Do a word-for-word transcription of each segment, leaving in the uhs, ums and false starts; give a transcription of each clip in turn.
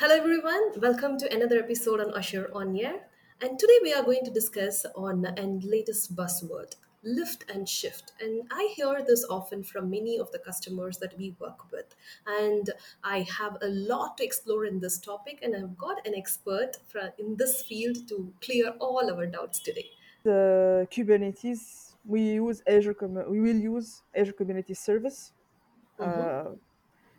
Hello everyone, welcome to another episode on Azure On Air. And today we are going to discuss on and latest buzzword, lift and shift. And I hear this often from many of the customers that we work with. And I have a lot to explore in this topic, and I've got an expert in this field to clear all our doubts today. The Kubernetes, we use Azure, we will use Azure Kubernetes Service. Mm-hmm. Uh,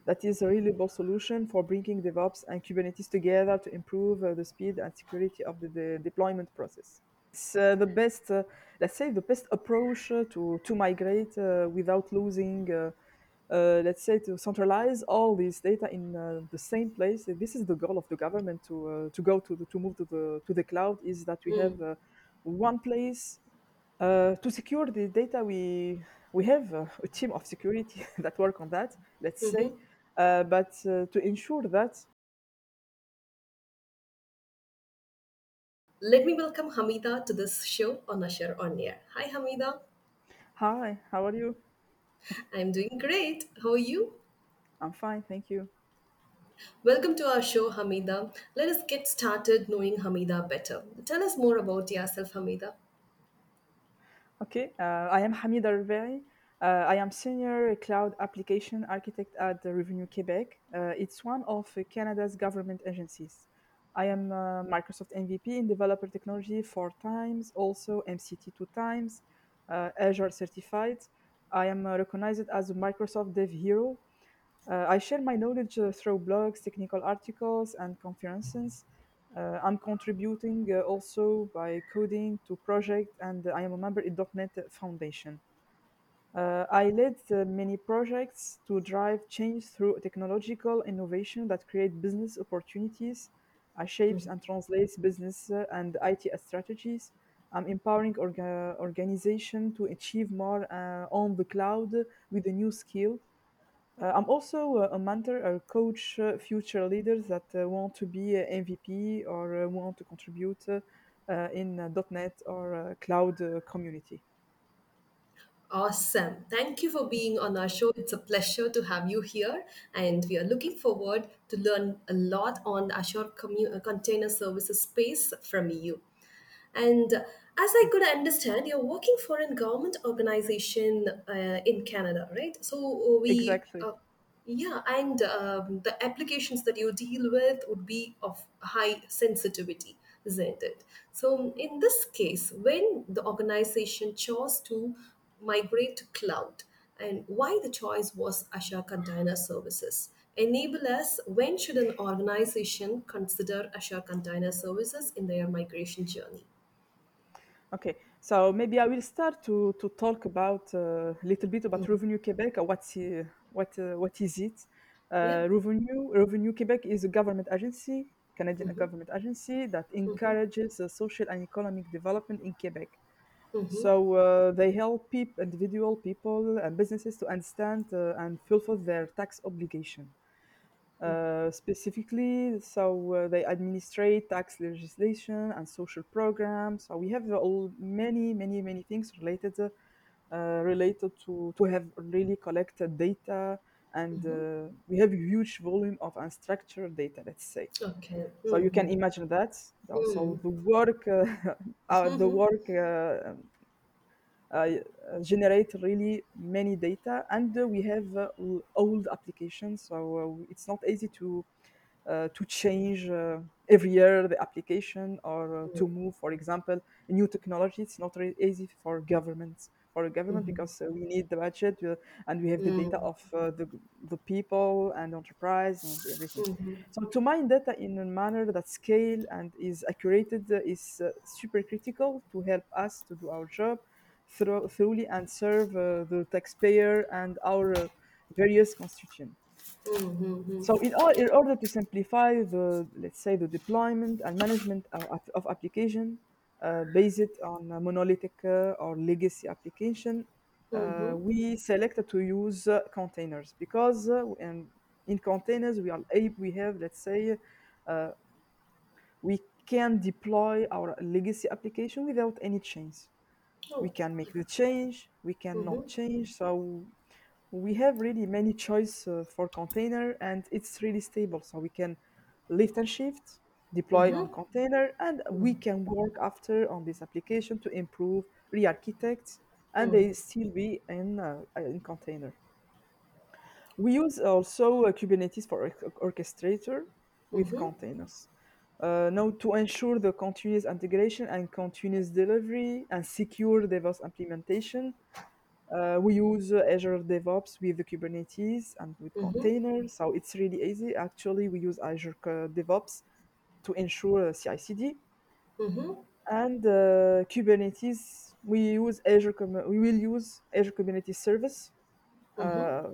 That is a reliable solution for bringing DevOps and Kubernetes together to improve uh, the speed and security of the de- deployment process. It's uh, the best, uh, let's say, the best approach uh, to, to migrate uh, without losing, uh, uh, let's say, to centralize all this data in uh, the same place. This is the goal of the government to uh, to go to the, to move to the to the cloud. Is that we mm. have uh, one place uh, to secure the data. We we have uh, a team of security that work on that. Let's mm-hmm. say. Uh, but uh, to ensure that. Let me welcome Hamida to this show on Azure On Air. Hi, Hamida. Hi, how are you? I'm doing great. How are you? I'm fine, thank you. Welcome to our show, Hamida. Let us get started knowing Hamida better. Tell us more about yourself, Hamida. Okay, uh, I am Hamida Rebai. Uh, I am Senior Cloud Application Architect at Revenue Quebec. Uh, it's one of Canada's government agencies. I am a Microsoft M V P in Developer Technology four times, also M C T two times, uh, Azure Certified. I am uh, recognized as a Microsoft Dev Hero. Uh, I share my knowledge uh, through blogs, technical articles, and conferences. Uh, I'm contributing uh, also by coding to projects, and I am a member in dot net Foundation. Uh, I led uh, many projects to drive change through technological innovation that create business opportunities. I shapes mm-hmm. and translates business uh, and I T strategies. I'm empowering orga- organization to achieve more uh, on the cloud with a new skill. Uh, I'm also uh, a mentor or coach uh, future leaders that uh, want to be uh, M V P or uh, want to contribute uh, uh, in uh, dot net or uh, cloud uh, community. Awesome. Thank you for being on our show. It's a pleasure to have you here. And we are looking forward to learn a lot on Azure commu- Container Services space from you. And as I could understand, you're working for a government organization uh, in Canada, right? So we... Exactly. Uh, yeah, and um, the applications that you deal with would be of high sensitivity, isn't it? So in this case, when the organization chose to migrate to cloud, and why the choice was Azure Container Services. Enable us, when should an organization consider Azure Container Services in their migration journey? Okay, so maybe I will start to, to talk about a uh, little bit about mm-hmm. Revenue Quebec, uh, what's, uh, what, uh, what is it? Uh, yeah. Revenue, Revenue Quebec is a government agency, Canadian mm-hmm. government agency that encourages mm-hmm. uh, social and economic development in Quebec. Mm-hmm. So uh, they help people, individual people and businesses to understand uh, and fulfill their tax obligation. Uh, specifically, so uh, they administrate tax legislation and social programs. So we have uh, all many, many, many things related uh, uh, related to, to have really collected data. And mm-hmm. uh, we have a huge volume of unstructured data, let's say. Okay. So mm-hmm. you can imagine that. Also, mm-hmm. the work, uh, uh, the work uh, uh, generate really many data, and uh, we have uh, old applications. So uh, it's not easy to uh, to change uh, every year the application or uh, mm-hmm. to move, for example, a new technology. It's not really easy for governments. For a government mm-hmm. because uh, we need the budget uh, and we have the mm. data of uh, the the people and enterprise and everything. Mm-hmm. So to mine data in a manner that scale and is accurate uh, is uh, super critical to help us to do our job thro- thoroughly and serve uh, the taxpayer and our uh, various constituents. Mm-hmm. So in, all, in order to simplify the, let's say, the deployment and management of, of application, Uh, based on a monolithic uh, or legacy application, mm-hmm. uh, we selected to use uh, containers because uh, in, in containers we are able, we have, let's say, uh, we can deploy our legacy application without any change. Oh. We can make the change, we can mm-hmm. not change. So we have really many choices uh, for container, and it's really stable. So we can lift and shift, deploy mm-hmm. on container, and we can work after on this application to improve, re-architect, and mm. they still be in, uh, in container. We use also uh, Kubernetes for or- orchestrator with mm-hmm. containers. Uh, now to ensure the continuous integration and continuous delivery and secure DevOps implementation, uh, we use uh, Azure DevOps with the Kubernetes and with mm-hmm. containers. So it's really easy. Actually, we use Azure DevOps to ensure uh, C I C D. Mm-hmm. And uh, Kubernetes, we use Azure. We will use Azure Kubernetes Service. Mm-hmm. Uh,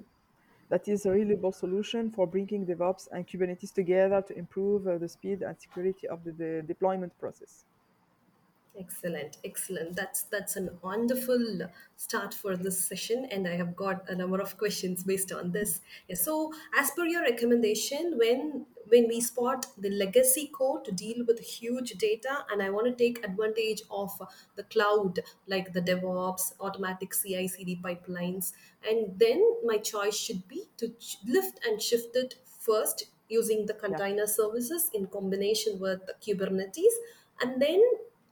That is a reliable solution for bringing DevOps and Kubernetes together to improve uh, the speed and security of the, the deployment process. Excellent, excellent. That's that's a wonderful start for this session, and I have got a number of questions based on this. Yeah, so, as per your recommendation, when when we spot the legacy code to deal with huge data, and I want to take advantage of the cloud, like the DevOps, automatic C I/C D pipelines, and then my choice should be to lift and shift it first using the container yeah. services in combination with the Kubernetes, and then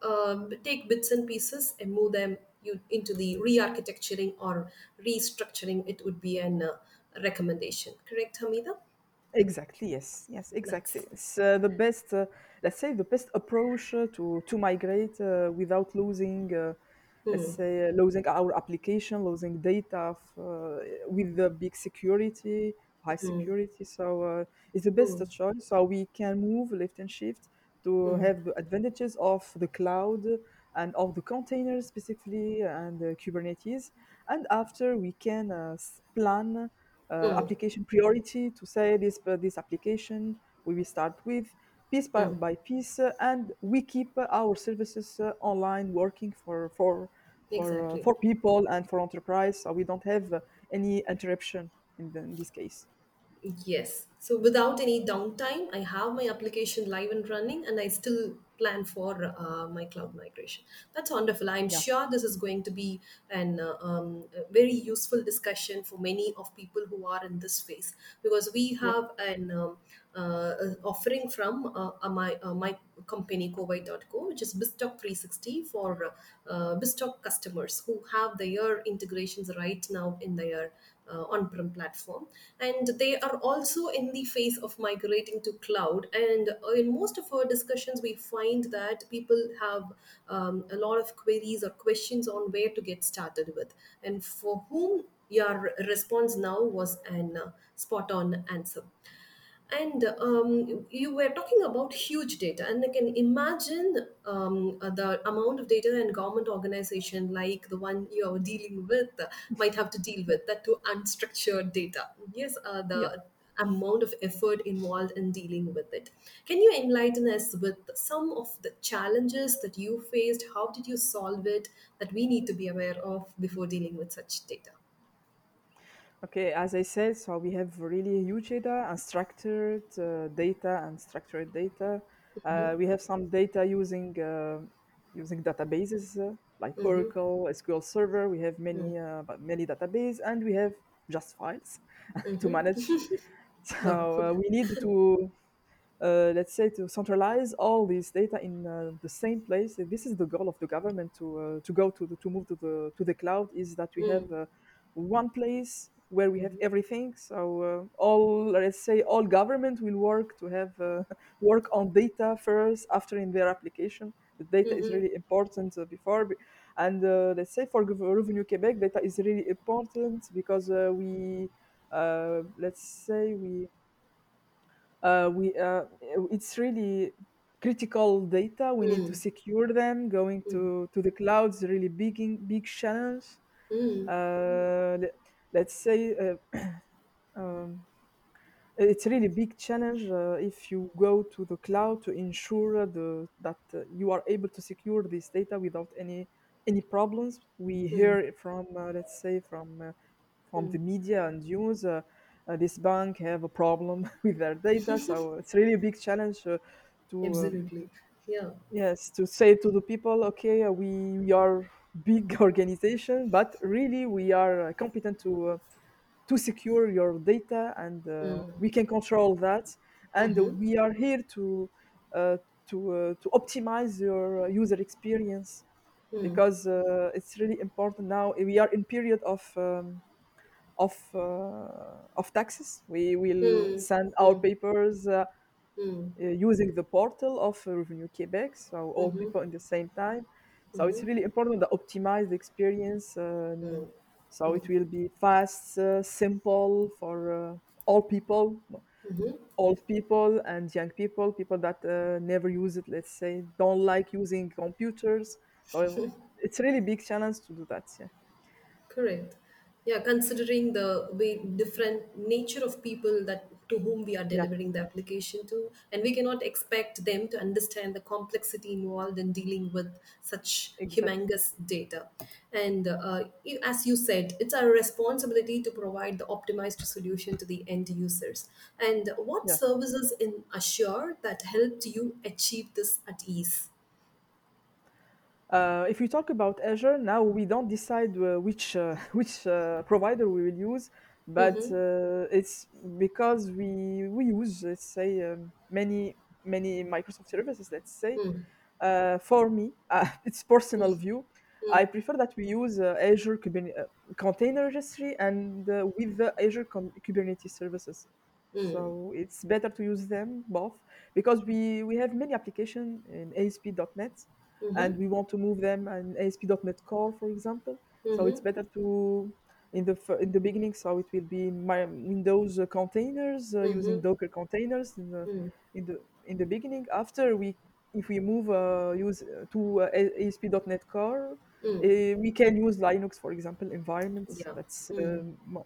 Uh, take bits and pieces and move them you, into the re-architecturing or restructuring. It would be an uh, recommendation, correct, Hamida? Exactly. Yes. Yes. Exactly. Nice. It's uh, the best. Uh, let's say the best approach uh, to to migrate uh, without losing, uh, hmm. let's say, uh, losing our application, losing data f- uh, with the big security, high hmm. security. So uh, it's the best hmm. choice. So we can move left and shift to mm-hmm. have the advantages of the cloud and of the containers specifically and uh, Kubernetes. And after we can uh, plan uh, mm-hmm. application priority to say this uh, this application we will start with piece by, mm-hmm. by piece uh, and we keep uh, our services uh, online working for for for, exactly. uh, for people and for enterprise. So we don't have uh, any interruption in, the, in this case. Yes. So without any downtime, I have my application live and running, and I still plan for uh, my cloud migration. That's wonderful. I'm yeah. sure this is going to be an uh, um, very useful discussion for many of people who are in this phase, because we have yeah. an um, uh, offering from uh, uh, my uh, my company Kovai dot co, which is BizTalk three sixty for uh, BizTalk customers who have their integrations right now in their Uh, on-prem platform, and they are also in the phase of migrating to cloud. And in most of our discussions we find that people have um, a lot of queries or questions on where to get started with, and for whom your response now was an uh, spot-on answer. And um, you were talking about huge data, and I can imagine um, the amount of data and government organization like the one you are dealing with might have to deal with, that to unstructured data. Yes, uh, the yeah. amount of effort involved in dealing with it. Can you enlighten us with some of the challenges that you faced? How did you solve it, that we need to be aware of before dealing with such data? Okay, as I said, so we have really huge data, unstructured uh, data and structured data. Mm-hmm. Uh, we have some data using uh, using databases uh, like mm-hmm. Oracle, S Q L Server. We have many mm-hmm. uh, many databases, and we have just files mm-hmm. to manage. So uh, we need to uh, let's say to centralize all this data in uh, the same place. This is the goal of the government to uh, to go to the, to move to the to the cloud, is that we mm-hmm. have uh, one place where we have everything. So uh, all, let's say, all government will work to have uh, work on data first, after in their application. The data mm-hmm. is really important uh, before. And uh, let's say for Revenue Quebec, data is really important because uh, we, uh, let's say we, uh, we uh, it's really critical data. We mm. need to secure them. Going mm. to, to the cloud is really big, in, big challenge. Mm. Uh, Let's say uh, um, it's really big challenge uh, if you go to the cloud to ensure the, that uh, you are able to secure this data without any any problems. We mm-hmm. hear from uh, let's say from uh, from mm-hmm. the media and news uh, uh, this bank have a problem with their data, so it's really a big challenge uh, to absolutely uh, yeah yes to say to the people, okay, uh, we, we are big organization, but really we are competent to uh, to secure your data, and uh, mm. we can control that, and mm-hmm. we are here to uh, to uh, to optimize your user experience, mm-hmm. because uh, it's really important now. We are in period of um, of uh, of taxes. We will mm-hmm. send our papers uh, mm-hmm. uh, using the portal of Revenue Quebec, so all mm-hmm. people in the same time. So mm-hmm. it's really important to optimize the experience. Uh, mm-hmm. So mm-hmm. it will be fast, uh, simple for uh, all people, mm-hmm. old people and young people, people that uh, never use it, let's say, don't like using computers. So it's really big challenge to do that. Yeah. Correct. Yeah, considering the way different nature of people that to whom we are delivering yeah. the application to, and we cannot expect them to understand the complexity involved in dealing with such exactly. humongous data. And uh, as you said, it's our responsibility to provide the optimized solution to the end users. And what yeah. services in Azure that helped you achieve this at ease? Uh, if you talk about Azure, now we don't decide uh, which uh, which uh, provider we will use, but mm-hmm. uh, it's because we we use, let's say, um, many many Microsoft services. Let's say, mm-hmm. uh, for me, uh, it's personal view. Mm-hmm. I prefer that we use uh, Azure Kubernetes uh, Container Registry and uh, with the Azure Com- Kubernetes Services. Mm-hmm. So it's better to use them both because we we have many applications in A S P dot net. Mm-hmm. And we want to move them and A S P dot net Core, for example. Mm-hmm. So it's better to in the in the beginning. So it will be in my Windows uh, containers uh, mm-hmm. using Docker containers in the, mm-hmm. in the in the beginning. After we, if we move uh, use to uh, A S P dot net Core, mm-hmm. uh, we can use Linux, for example, environments. Yeah. That's mm-hmm. um,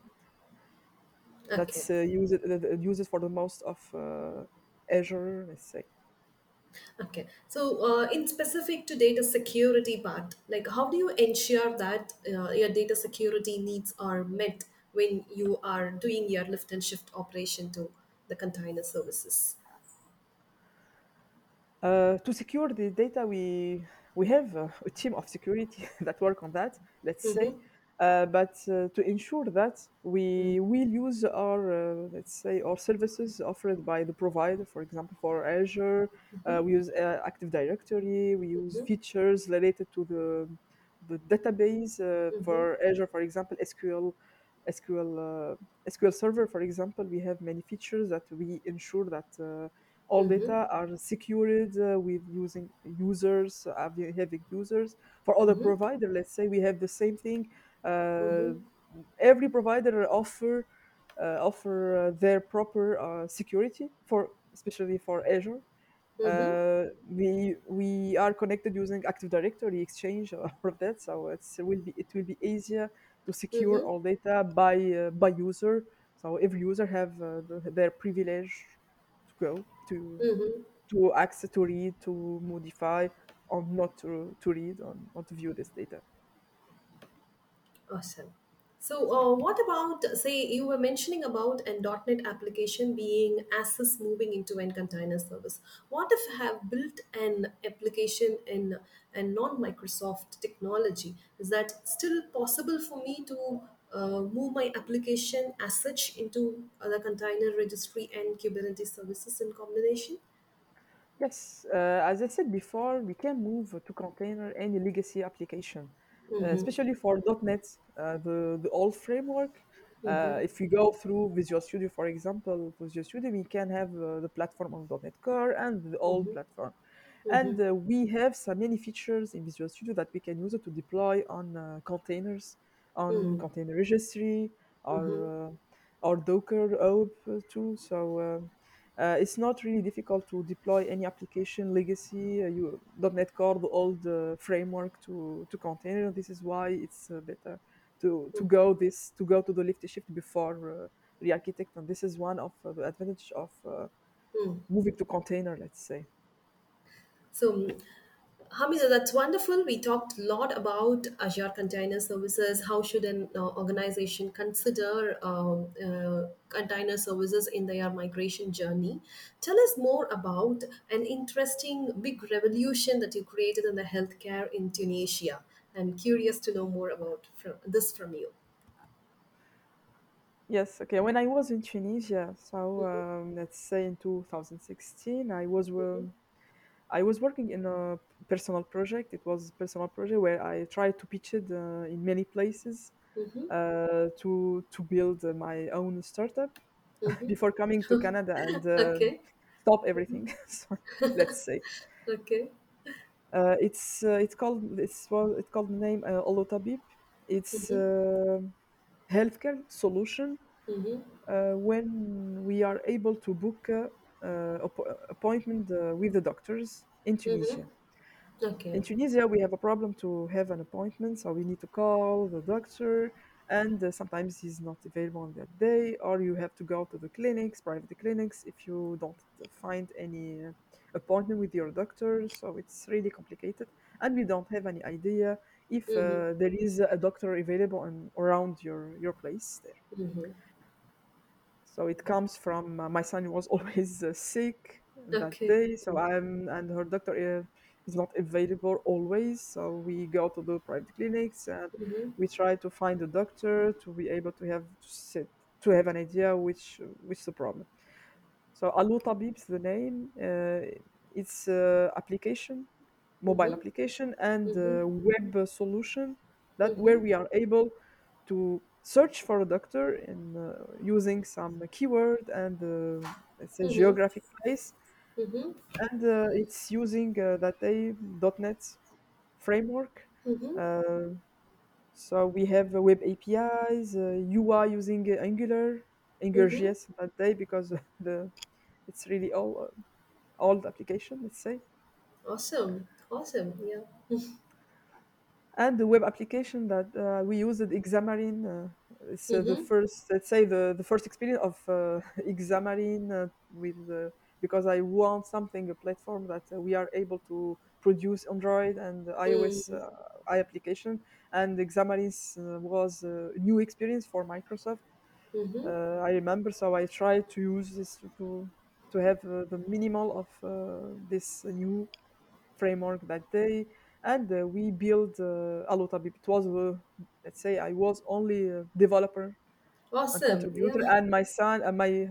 that's okay. uh, used uh, used for the most of uh, Azure, let's say. Okay, so uh, in specific to data security part, like how do you ensure that uh, your data security needs are met when you are doing your lift and shift operation to the container services? Uh, to secure the data, we we have a, a team of security that work on that, let's mm-hmm. say. Uh, but uh, to ensure that we will use our, uh, let's say, our services offered by the provider, for example, for Azure, mm-hmm. uh, we use uh, Active Directory, we use mm-hmm. features related to the the database uh, mm-hmm. for Azure, for example, S Q L, S Q L, uh, S Q L Server, for example, we have many features that we ensure that uh, all mm-hmm. data are secured uh, with using users, uh, having users. For other mm-hmm. provider, let's say, we have the same thing. Uh, mm-hmm. Every provider offer uh, offer uh, their proper uh, security for, especially for Azure. Mm-hmm. Uh, we we are connected using Active Directory, Exchange, all of that. So it's, it will be it will be easier to secure mm-hmm. all data by uh, by user. So every user have uh, the, their privilege to go to mm-hmm. to access, to read, to modify, or not to to read, or not to view this data. Awesome. So uh, what about, say, you were mentioning about a .dot net application being assets moving into a container service. What if I have built an application in a non-Microsoft technology? Is that still possible for me to uh, move my application as such into the container registry and Kubernetes services in combination? Yes. Uh, as I said before, we can move to container any legacy application. Mm-hmm. Uh, especially for .dot net, uh, the, the old framework. Mm-hmm. Uh, if you go through Visual Studio, for example, Visual Studio, we can have uh, the platform of .dot net Core and the old mm-hmm. platform. Mm-hmm. And uh, we have so many features in Visual Studio that we can use it to deploy on uh, containers, on mm-hmm. Container Registry, or, mm-hmm. uh, or Docker Hub uh, too. So uh, uh, it's not really difficult to deploy any application legacy, uh, you, .dot net Core, the old uh, framework to, to container. This is why it's uh, better to, to go this to go to the lift and shift before uh, re-architect. And this is one of uh, the advantage of uh, mm. moving to container, let's say. So, Hamida, that's wonderful. We talked a lot about Azure Container Services. How should an uh, organization consider uh, uh, container services in their migration journey? Tell us more about an interesting big revolution that you created in the healthcare in Tunisia. I'm curious to know more about from, this from you. Yes, okay. When I was in Tunisia, so um, let's say in two thousand sixteen, I was um, I was working in a personal project. It was a personal project where I tried to pitch it uh, in many places Mm-hmm. uh, to to build uh, my own startup Mm-hmm. before coming to Canada and uh, okay. stop everything. So let's say Okay. uh, it's uh, it's called it's well it called the name uh, Allo Tabib. It's Mm-hmm. uh, healthcare solution Mm-hmm. uh, when we are able to book uh, uh, app- appointment uh, with the doctors in Mm-hmm. Tunisia. In Okay. Tunisia, we have a problem to have an appointment, so we need to call the doctor, and uh, sometimes he's not available on that day, or you have to go to the clinics, private clinics, if you don't find any uh, appointment with your doctor. So it's really complicated, and we don't have any idea if Mm-hmm. uh, there is a doctor available on, around your, your place there. Mm-hmm. So it comes from uh, my son was always uh, sick that Okay. day, so I'm and her doctor uh, is not available always. So we go to the private clinics and Mm-hmm. we try to find a doctor to be able to have to, sit, to have an idea which which the problem. So Allo Tabib's the name. Uh, it's uh, application, mobile Mm-hmm. application, and Mm-hmm. uh, web solution that where Mm-hmm. we are able to search for a doctor in uh, using some keyword and uh, it's a Mm-hmm. geographic place, Mm-hmm. and uh, it's using uh, that day dot .NET framework. Mm-hmm. Uh, So we have uh, web A P Is, uh, U I using uh, Angular, Angular Mm-hmm. J S that day because the it's really old, old application, let's say. Awesome. Awesome. Yeah. And the web application that uh, we used at Xamarin. Uh, it's uh, the Mm-hmm. first, let's say, the, the first experience of uh, Xamarin uh, with uh, because I want something a platform that uh, we are able to produce Android and iOS Mm-hmm. uh, i application. And Xamarin uh, was a new experience for Microsoft. Mm-hmm. uh, I remember, so I tried to use this to to, to have uh, the minimal of uh, this new framework that day, and uh, we built uh, Allo Tabib. It was, uh, let's say, I was only a developer and Awesome. contributor, Yeah. and my son and my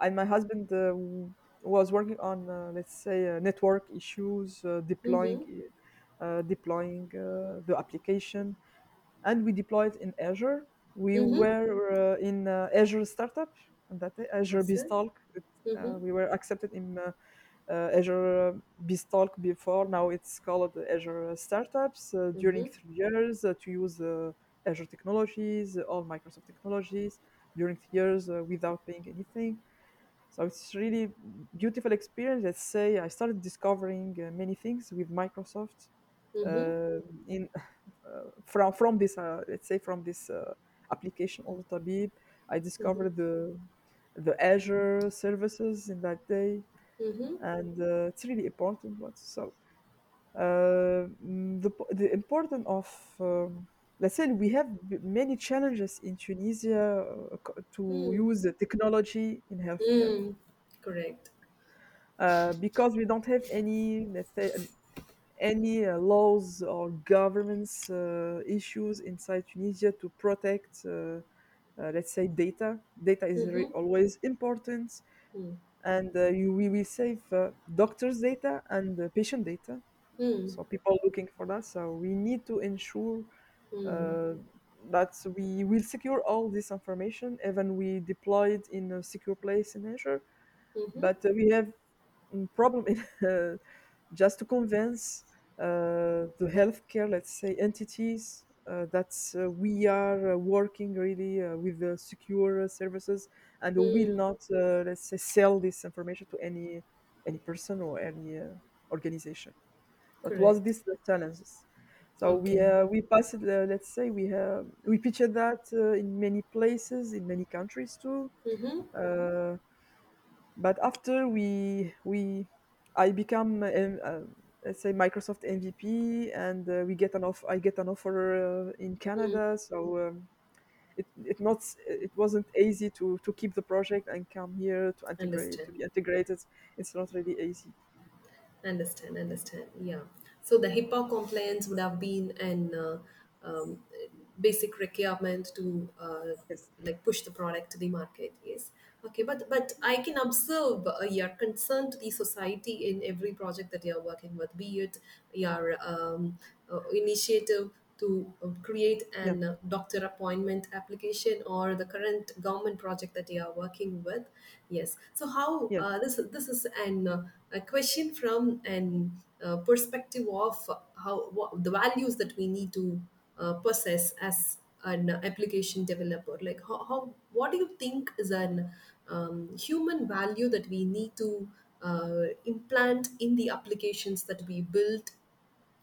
and my husband uh, w- was working on, uh, let's say, uh, network issues, uh, deploying Mm-hmm. it- uh, deploying uh, the application, and we deployed in Azure. We Mm-hmm. were uh, in uh, Azure startup, and that day, Azure Awesome. BizTalk. It, uh, Mm-hmm. we were accepted in uh, uh, Azure uh, BizTalk before. Now it's called Azure Startups uh, during Mm-hmm. three years uh, to use uh, Azure technologies, uh, all Microsoft technologies during three years uh, without paying anything. So it's really beautiful experience. Let's say I started discovering uh, many things with Microsoft Mm-hmm. uh, in uh, from from this uh, let's say from this uh, application Allo Tabib. I Mm-hmm. discovered the the Azure services in that day, Mm-hmm. and uh, it's really important. But so uh, mm, the po- the importance of um, let's say we have b- many challenges in Tunisia uh, co- to Mm. use the technology in healthcare Mm. Correct. uh, because we don't have any let's say an- any uh, laws or governments uh, issues inside Tunisia to protect uh, uh, let's say data. Data is re- Mm-hmm. always important, Mm. and uh, you, we will save uh, doctors' data and uh, patient data. Mm. So people looking for that. So we need to ensure Mm. uh, that we will secure all this information, even we deploy it in a secure place in Azure. Mm-hmm. But uh, we have mm, problem in, uh, just to convince uh, the healthcare, let's say, entities uh, that uh, we are uh, working really uh, with uh, secure uh, services, and we will Mm. not, uh, let's say, sell this information to any any person or any uh, organization. That was Correct. this the challenges. So we Okay. uh, we passed, uh, let's say, we have we pictured that uh, in many places, in many countries too. Mm-hmm. Uh, But after we we I become um, uh, let's say Microsoft M V P, and uh, we get an off I get an offer uh, in Mm. Canada. So um, it it not s- it wasn't easy to to keep the project and come here to integrate to Understand. be integrated. It's not really easy. Understand. Understand. Yeah. So the HIPAA compliance would have been an uh, um, basic requirement to uh, yes. like push the product to the market. Yes. Okay, but but I can observe uh, your concern to the society in every project that you are working with, be it your um, uh, initiative to uh, create an yeah. uh, doctor appointment application or the current government project that you are working with. Yes. So how yeah. uh, this this is an uh, a question from an uh, perspective of how what, the values that we need to uh, possess as an application developer. Like how, how what do you think is an Um, human value that we need to uh, implant in the applications that we build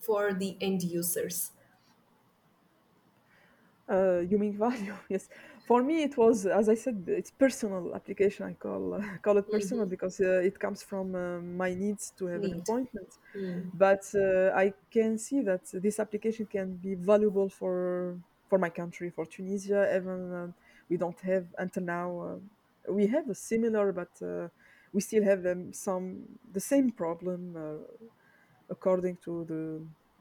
for the end users? Uh, you mean value? Yes. For me, it was, as I said, it's personal application. I call uh, call it personal mm-hmm. because uh, it comes from uh, my needs to have Need. an appointment. Mm. But uh, I can see that this application can be valuable for for my country, for Tunisia. Even uh, we don't have until now. Uh, We have a similar, but uh, we still have um, some the same problem uh, according to the,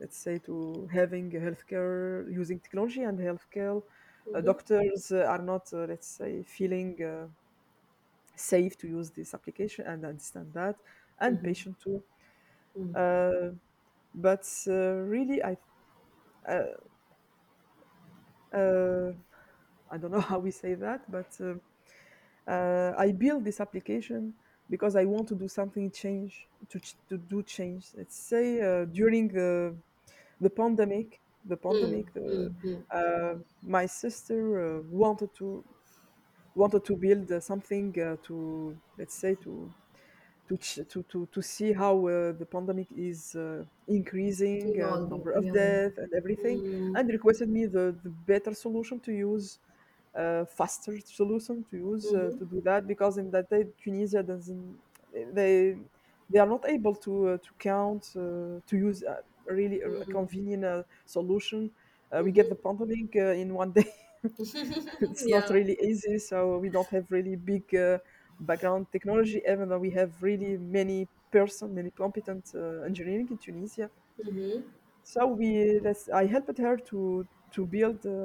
let's say, to having healthcare, using technology and healthcare. Mm-hmm. Uh, doctors uh, are not, uh, let's say, feeling uh, safe to use this application and understand that, and mm-hmm. patient too. Mm-hmm. Uh, but uh, really, I, uh, uh, I don't know how we say that, but. Uh, Uh, I build this application because I want to do something change, to ch- to do change. Let's say uh, during the the pandemic, the pandemic, mm, the, mm, uh, my sister uh, wanted to wanted to build uh, something uh, to let's say to to ch- to, to to see how uh, the pandemic is uh, increasing, yeah, uh, number of yeah. death and everything, mm. and requested me the, the better solution to use. Uh, faster solution to use uh, mm-hmm. to do that, because in that day Tunisia doesn't they they are not able to uh, to count uh, to use a really mm-hmm. a convenient uh, solution. Uh, mm-hmm. We get the pandemic uh, in one day. It's yeah. not really easy, so we don't have really big uh, background technology, even though we have really many person, many competent uh, engineering in Tunisia. Mm-hmm. So we that's, I helped her to to build. Uh,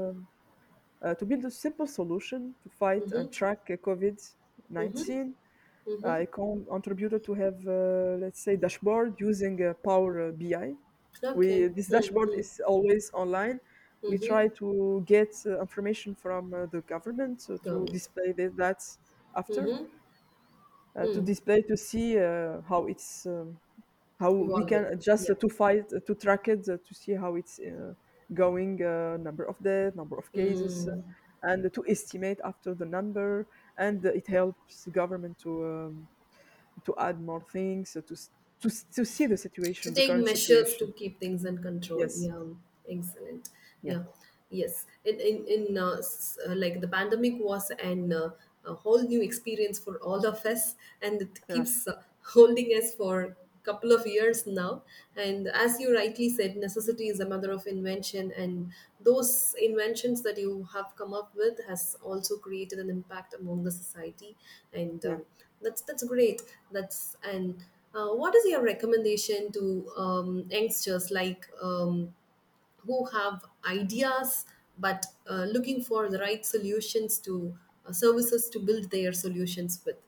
Uh, to build a simple solution to fight mm-hmm. and track uh, COVID nineteen. Mm-hmm. Mm-hmm. I con- contributed to have, uh, let's say, dashboard using uh, Power B I. Okay. We, this dashboard mm-hmm. is always online. Mm-hmm. We try to get uh, information from uh, the government so to mm-hmm. display th- that after, mm-hmm. uh, mm. to display to see uh, how it's, um, how well, we can adjust yeah. uh, to fight, uh, to track it, uh, to see how it's uh, going uh, number of death, number of cases, mm. uh, and uh, to estimate after the number, and uh, it helps the government to um, to add more things, uh, to, to to see the situation. To take measures situation. To keep things in control. Yes. Yeah, excellent. Yeah, yeah. yes. In in in uh, like the pandemic was an uh, a whole new experience for all of us, and it keeps yeah. uh, holding us for. Couple of years now, and as you rightly said, necessity is a mother of invention, and those inventions that you have come up with has also created an impact among the society, and um, yeah. that's that's great. That's and uh, what is your recommendation to um, youngsters like um, who have ideas but uh, looking for the right solutions to uh, services to build their solutions with?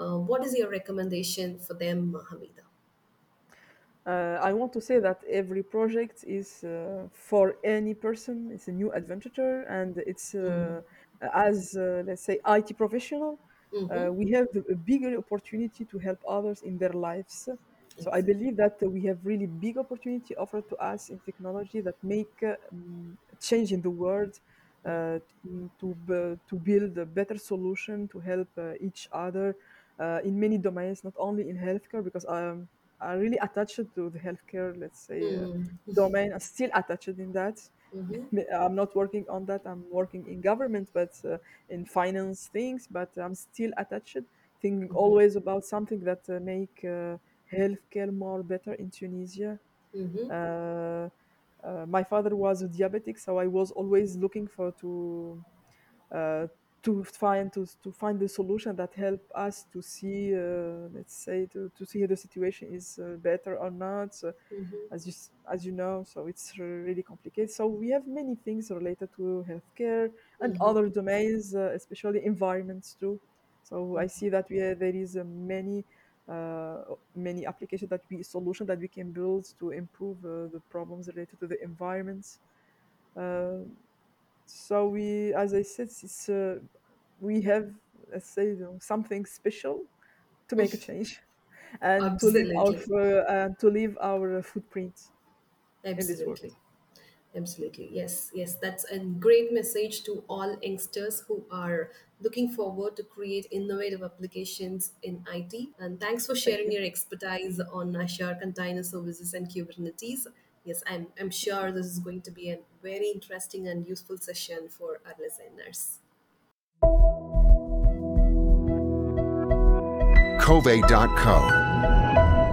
Uh, what is your recommendation for them, Hamida? Uh, I want to say that every project is uh, for any person. It's a new adventure, and it's uh, mm-hmm. as uh, let's say I T professional, mm-hmm. uh, we have a bigger opportunity to help others in their lives. Yes. So I believe that uh, we have really big opportunity offered to us in technology that make uh, change in the world, uh, to uh, to build a better solution to help uh, each other uh, in many domains, not only in healthcare, because. Um, are really attached to the healthcare, let's say, mm. uh, domain. I'm still attached in that. Mm-hmm. I'm not working on that. I'm working in government, but uh, in finance things, but I'm still attached, thinking mm-hmm. always about something that uh, make uh, healthcare more better in Tunisia. Mm-hmm. Uh, uh, my father was a diabetic, so I was always looking for to, uh, to find to, to find the solution that help us to see, uh, let's say, to, to see if the situation is uh, better or not. So mm-hmm. As you as you know, so it's really complicated. So we have many things related to healthcare and mm-hmm. other domains, uh, especially environments too. So I see that we have, there is uh, many uh, many applications that we solution that we can build to improve uh, the problems related to the environments. Uh, So we, as I said, it's, uh, we have, let's say, you know, something special to make a change and Absolutely. to leave our uh, and to leave our footprint Absolutely. in this world. Absolutely, yes, yes. That's a great message to all youngsters who are looking forward to create innovative applications in I T. And thanks for sharing Thank your expertise on Azure Container Services and Kubernetes. Yes, I'm I'm sure this is going to be a very interesting and useful session for our listeners. Kovai dot co